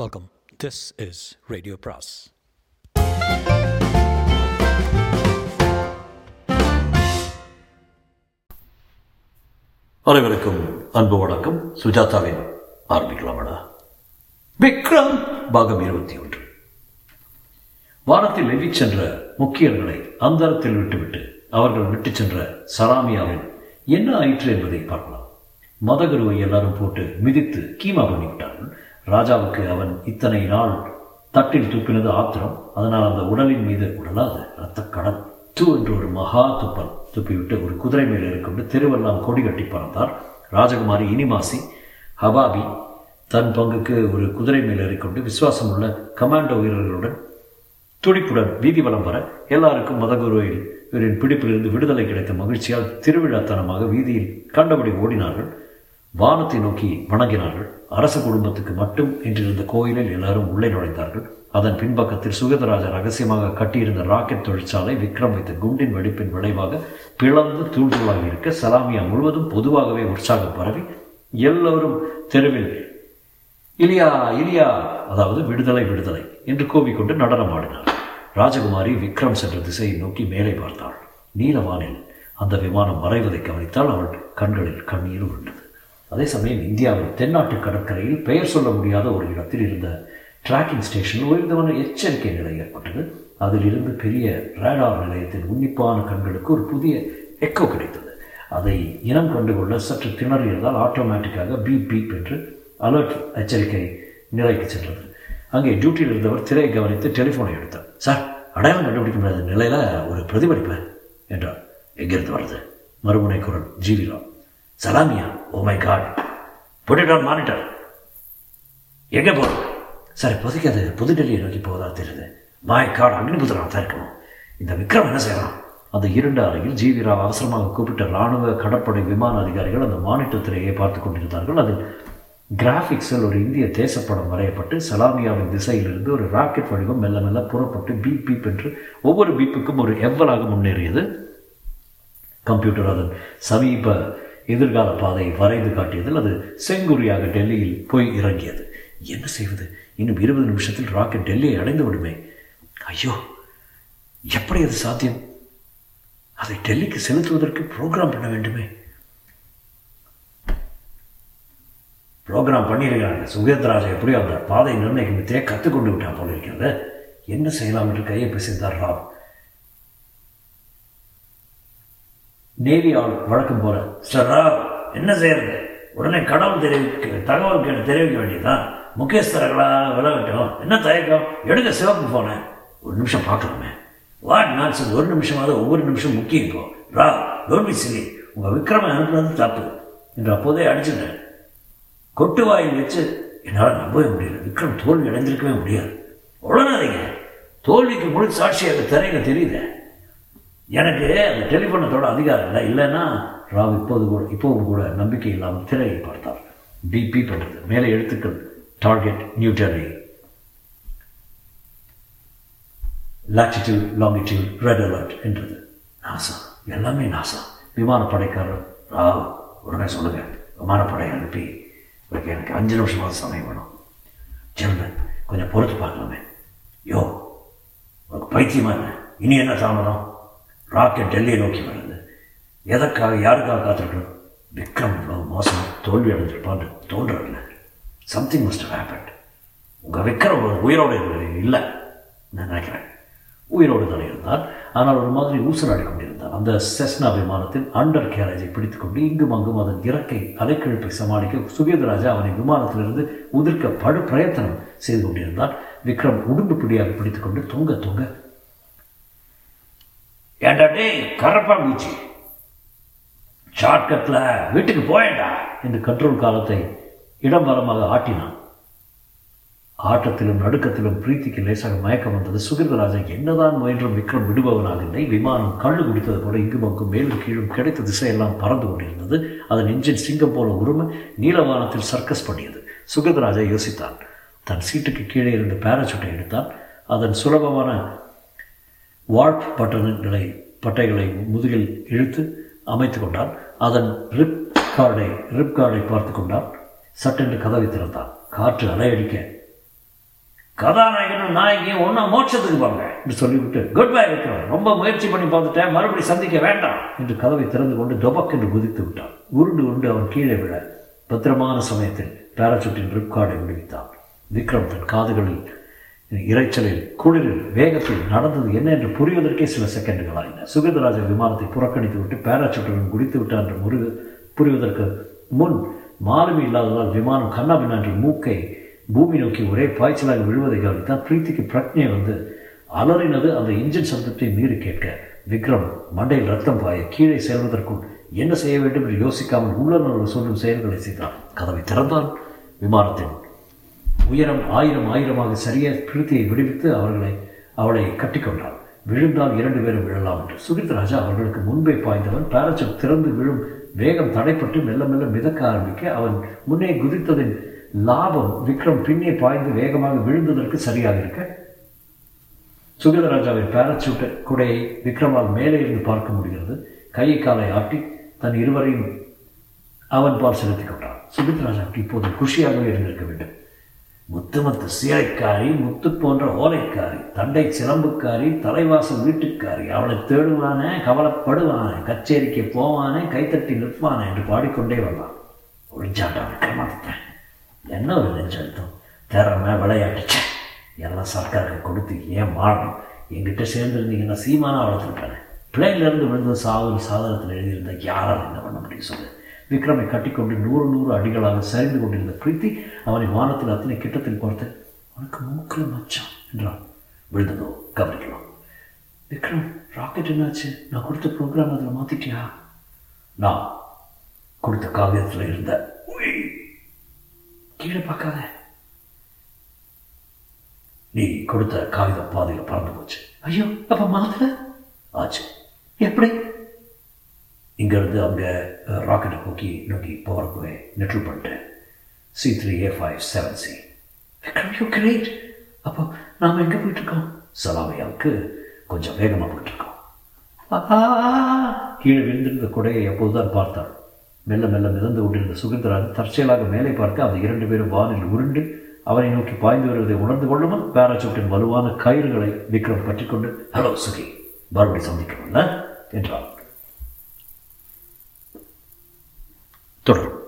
Welcome. This is radio பிராஸ். அனைவருக்கும் அன்பு வணக்கம். சுஜாதாவின் ஆரம்பிக்கலாமடா. விக்ரம் பாகம் 21. வானத்தில் எதிர் சென்ற முக்கியர்களை அந்தரத்தில் விட்டுவிட்டு அவர்கள் விட்டு சென்ற சராமியாவில் என்ன ஆயிற்று என்பதை பார்க்கலாம். மதகுருவை எல்லாரும் போட்டு மிதித்து கீமா பண்ணிவிட்டார்கள். ராஜாவுக்கு அவன் இத்தனை நாள் தட்டில் துப்பினது ஆத்திரம். அதனால் அந்த உடலின் மீது உடலாது ரத்த கடல் தூ என்று ஒரு மகா துப்பல் துப்பிவிட்டு ஒரு குதிரை மேலே இருக்கின்ற தெருவெல்லாம் கொடி கட்டி பறந்தார். ராஜகுமாரி இனிமாசி ஹபாபி தன் பங்குக்கு ஒரு குதிரை மேலே இருக்கின்ற விசுவாசம் உள்ள கமாண்டோ வீரர்களுடன் துடிப்புடன் வீதி வலம் வர எல்லாருக்கும் மதகுருவில் இவரின் பிடிப்பிலிருந்து விடுதலை கிடைத்த மகிழ்ச்சியால் திருவிழாத்தனமாக வீதியில் கண்டபடி ஓடினார்கள். வானத்தை நோக்கி வணங்கினார்கள். அரச குடும்பத்துக்கு மட்டும் என்றிருந்த கோயிலில் எல்லாரும் உள்ளே நுழைந்தார்கள். அதன் பின்பக்கத்தில் சுகதராஜா ரகசியமாக கட்டியிருந்த ராக்கெட் தொழிற்சாலை விக்ரம் வைத்த குண்டின் வெடிப்பின் விளைவாக பிளந்து தூண்டுகளாக இருக்க சலாமியா முழுவதும் பொதுவாகவே உற்சாகம் பரவி எல்லோரும் தெருவில் இலியா இலியா அதாவது விடுதலை விடுதலை என்று கூவிக்கொண்டு நடனமாடினார். ராஜகுமாரி விக்ரம் சென்ற திசையை நோக்கி மேலே பார்த்தாள். நீலவானில் அந்த விமானம் மறைவதை கவனித்தால் அவள் கண்களில் கண்ணீர் விழுந்தது. அதே சமயம் இந்தியாவில் தென்னாட்டு கடற்கரையில் பெயர் சொல்ல முடியாத ஒரு இடத்தில் இருந்த டிராக்கிங் ஸ்டேஷன் உயர்ந்தவன எச்சரிக்கை நிலை ஏற்பட்டது. அதிலிருந்து பெரிய ரேடார் நிலையத்தின் உன்னிப்பான கண்களுக்கு ஒரு புதிய எக்கோ கிடைத்தது. அதை இனம் கண்டுகொள்ள சற்று திணறியதால் ஆட்டோமேட்டிக்காக பீப் பீப் என்று அலர்ட் எச்சரிக்கை நிலைக்கு சென்றது. அங்கே டியூட்டியில் இருந்தவர் திரையை கவனித்து டெலிஃபோனை எடுத்தார். சார், அடையாளம் கண்டுபிடிக்க முடியாத நிலையில் ஒரு பிரதிபலிப்பு என்றார். எங்கிருந்து வருது? மறுமுனை குரல் ஜீவிலா. சலாமியா. Oh my God, put on monitor. எங்கே போகிறது? சார், இப்போதைக்கு அது புதுடெல்லியை நோக்கி போவதாக தெரியுது. மை காட், அக்னிபுத்திரன் தான் இருக்கணும். இந்த விக்ரம் என்ன செய்யலாம்? அந்த இரண்டு அறையில் ஜீவிரா அவசரமாக கூப்பிட்ட இராணுவ கடற்படை விமான அதிகாரிகள் அந்த மானிட்டர் திரையை பார்த்து கொண்டிருந்தார்கள். அதில் கிராஃபிக்ஸில் ஒரு இந்திய தேசப்படம் வரையப்பட்டு சலாமியாவின் திசையிலிருந்து ஒரு ராக்கெட் வடிவம் மெல்ல மெல்ல புறப்பட்டு பீப் பீப் என்று ஒவ்வொரு பீப்புக்கும் ஒரு எவ்வளாக முன்னேறியது. கம்ப்யூட்டர் அதன் சமீப எதிர்கால பாதை வரைந்து காட்டியதில் அது செங்குறியாக டெல்லியில் போய் இறங்கியது. என்ன செய்வது? இன்னும் 20 நிமிஷத்தில் ராக்கெட் டெல்லியை அடைந்து விடுமே. ஐயோ, எப்படி அது சாத்தியம்? அதை டெல்லிக்கு செலுத்துவதற்கு ப்ரோக்ராம் பண்ண வேண்டுமே. ப்ரோக்ராம் பண்ணியிருக்கிறாங்க. சுகத்ராஜ் எப்படியோ அந்த பாதை நிர்ணயிக்கத்தே கற்றுக்கொண்டு விட்டான் போல இருக்கிறது. என்ன செய்யலாம் என்று கையை பிசைந்தார் ராவ். நேவி ஆள் வழக்கம் போல, சார் ராவ், என்ன செய்யறது? உடனே கடவுள் தகவல் தெரிவிக்க வேண்டியதுதான். முகேஸ்தர்களா விளையாட்டும், என்ன தயக்கம்? எடுக்க சிவப்பு போனேன். ஒரு நிமிஷம் பார்க்கலாமே. What nonsense. ஒரு நிமிஷமாவது ஒவ்வொரு நிமிஷம் முக்கியம். இப்போ ராவ், டோன்ட் பி சிலி. உங்கள் விக்ரமை அனுப்புனது தப்பு என்று அப்போதே அடிச்சுட்டேன். கொட்டு வாயில் வச்சு என்னால் நம்பவே முடியல. விக்ரம் தோல்வி அடைஞ்சிருக்கவே முடியாது. உடனாதீங்க, தோல்விக்கு முழு சாட்சியாக திரையில தெரியுத. எனக்கு அந்த டெலிஃபோனத்தோட அதிகாரம் இல்லை. இல்லைன்னா ராவ் இப்போவும் கூட நம்பிக்கை இல்லாமல் திரையை பார்த்தார். பிபி பண்ணுறது மேலே எழுத்துக்கள். Target New Delhi, latitude longitude red alert என்றது. நாசா, எல்லாமே நாசா. விமானப்படைக்காரர் ராவ், உடனே சொல்லுங்க, விமானப்படையை அனுப்பி எனக்கு 5 நிமிஷமாவது சமயம் வேணும். ஜெர்மன் கொஞ்சம் பொறுத்து பார்க்கலாமே. யோ, உனக்கு பைத்தியமா என்ன? இனி என்ன தாமதம்? ராக்கெட் டெல்லியை நோக்கி வருது. எதற்காக, யாருக்காக காத்திருக்கணும்? விக்ரம் இவ்வளவு மோசமாக தோல்வி அடைஞ்சிருப்பான்னு தோன்றவில்லை. Something must have happened. உங்கள் விக்ரம் உயிரோடு இல்லை நான் நினைக்கிறேன். உயிரோடு தான் இருந்தால், ஆனால் ஒரு மாதிரி ஊசலாடி கொண்டிருந்தார். அந்த செஸ்னா விமானத்தின் அண்டர் கேரேஜை பிடித்துக்கொண்டு இங்கும் அங்கும் அதன் இறக்கை அலைக்கழிப்பை சமாளிக்க சுகேதராஜா அவனை விமானத்திலிருந்து உதிர்க்க பிரயத்தனம் செய்து கொண்டிருந்தான். விக்ரம் உடும்பு பிடியாக பிடித்துக்கொண்டு தொங்க தொங்க, ஏண்டாட்டே கரப்பாங்குச்சி, ஷார்ட்கட்ல வீட்டுக்கு போயேண்டா என்று கண்ட்ரோல் காலத்தை இடம்பரமாக ஆட்டினான். ஆட்டத்திலும் நடுக்கத்திலும் பிரீத்திக்கு லேசாக மயக்கம் வந்தது. சுகதராஜா என்னதான் முயன்றும் விக்ரம் விடுபவனாக இல்லை. விமானம் கண்ணு குடித்தது போல இங்கும் அங்கும் மேலும் கீழும் கிடைத்த திசையெல்லாம் பறந்து கொண்டிருந்தது. அதன் இன்ஜின் சிங்கம் போல உருமை நீலவானத்தில் சர்க்கஸ் பண்ணியது. சுகதராஜா யோசித்தான். தன் சீட்டுக்கு கீழே இருந்த பேராசூட்டை எடுத்தான். அதன் சுலபமான வால்ப் பட்டைகளை முதுகில் இழுத்து அமைத்து கொண்டான். அதன் ரிப் கார்டை பார்த்து கொண்டான். சட்டென்று கதவை திறந்தான். காற்று அலையடிக்க கதாநாயகனும் நாயகியும் ஒன்றும் மோட்சத்துக்கு போங்க என்று சொல்லிவிட்டு குட் பை விக்ரம், ரொம்ப முயற்சி பண்ணி பார்த்துட்டேன், மறுபடி சந்திக்க வேண்டாம் என்று கதவை திறந்து கொண்டு டொபக் என்று குதித்து விட்டான். உருண்டு உருண்டு அவன் கீழே விழ பத்திரமான சமயத்தில் பாராசூட்டின் ரிப்கார்டை விடுவித்தான். விக்ரம் தன் காதுகளில் இறைச்சலில் குளிரில் வேகத்தில் நடந்தது என்ன என்று புரிவதற்கே சில செகண்டுகள் ஆகின. சுகதராஜ விமானத்தை புறக்கணித்து விட்டு பாராசூட்டுடன் குடித்து விட்டான் என்று புரிவதற்கு முன் மாலுமி இல்லாததால் விமானம் கண்ணாபின் என்று மூக்கை பூமி நோக்கி ஒரே பாய்ச்சலாக விழுவதை கவனித்தான். பிரீத்திக்கு பிரக்ஞை வந்து அலறினது அந்த இன்ஜின் சப்தத்தை மீறி கேட்க விக்ரம் மண்டையில் ரத்தம் பாய கீழே செல்வதற்குள் என்ன செய்ய வேண்டும் என்று யோசிக்காமல் உள்ளுணர்வு சொல்லும் செயல்களை செய்தான். கதவை திறந்தான். விமானத்தின் உயரம் ஆயிரம் ஆயிரமாக சரியாக பிரீத்தியை விடுவித்து அவளை கட்டிக்கொண்டாள். விழுந்தால் இரண்டு பேரும் விழலாம் என்று சுஜாதா அவர்களுக்கு முன்பே பாய்ந்தவன் பாராசூட் திறந்து விழும் வேகம் தடைப்பட்டு மெல்ல மெல்ல மிதக்க ஆரம்பிக்க அவன் முன்னே குதித்ததின் லாபம் விக்ரம் பின்னே பாய்ந்து வேகமாக விழுந்ததற்கு சரியாக இருக்க சுகதராஜாவின் பாராசூட் குடையை விக்ரமால் மேலே இருந்து பார்க்க முடிகிறது. கையை காலை ஆட்டி தன் இருவரையும் அவன் பால் செலுத்திக் கொண்டான். சுகதராஜாவுக்கு இப்போது குஷியாகவே இருந்திருக்க வேண்டும். முத்து சீரைக்காரி, முத்து போன்ற ஓலைக்காரி, தண்டை சிலம்புக்காரி, தலைவாசல் வீட்டுக்காரி, அவளை தேடுவானே, கவலைப்படுவானே, கச்சேரிக்கு போவானே, கைத்தட்டி நிற்பானே என்று பாடிக்கொண்டே வரலாம். ஒழிஞ்சாட்டான் விக்ரமாதித்தன். என்ன ஒரு நெஞ்சழுத்தம், திறமை, விளையாட்டுச்சு எல்லாம் சர்க்காருக்கு கொடுத்து ஏன் மாறணும். எங்கிட்ட சேர்ந்துருந்தீங்கன்னா சீமானா வளர்த்துருக்கானே, பிள்ளையிலேருந்து விழுந்து சாவில் சாதகத்தில் எழுதியிருந்த யாரால் என்ன பண்ண முடியும் சொல்லு. விக்ரமை கட்டிக்கொண்டு 100 அடிகளாக சரிந்து கொண்டிருந்த பிரீத்தி அவனை வானத்தில் அத்தனை கிட்டத்தில் பார்த்து உனக்கு மூக்கில் மச்சான் என்றான். விழுந்ததோ கவனிக்கலாம். விக்ரம், ராக்கெட் என்னாச்சு? நான் கொடுத்த ப்ரோக்ராம் அதில் மாற்றிட்டியா? நான் கொடுத்த காகிதத்தில் இருந்த கீழே பார்க்காத, நீ கொடுத்த காகிதம் பாதையில் பறந்து போச்சு. ஐயோ, அப்போ மாத்திர ஆச்சு. எப்படி? இங்கேருந்து அவங்க ராக்கெட்டை நோக்கி போகிறப்பவே நெட்டில் பண்ணிட்டேன். C3A57C. கிரேட். அப்போ நாம் எங்கே போயிட்டுருக்கோம்? சலாமியாவுக்கு கொஞ்சம் வேகமாக போயிட்டுருக்கோம். கீழே விழுந்திருந்த கொடையை அப்போதுதான் பார்த்தான். மெல்ல மெல்ல மிதந்து கொண்டிருந்த சுகந்தராஜ் தற்செயலாக மேலே பார்க்க அந்த இரண்டு பேரும் வானில் உருண்டு அவனை நோக்கி பாய்ந்து வருவதை உணர்ந்து கொள்ளுமல் பாராசூட்டின் வலுவான கயிறுகளை விக்ரம் பற்றிக்கொண்டு ஹலோ சுகி, மறுபடி சந்திக்கணும்ல என்றான். தொடரும்.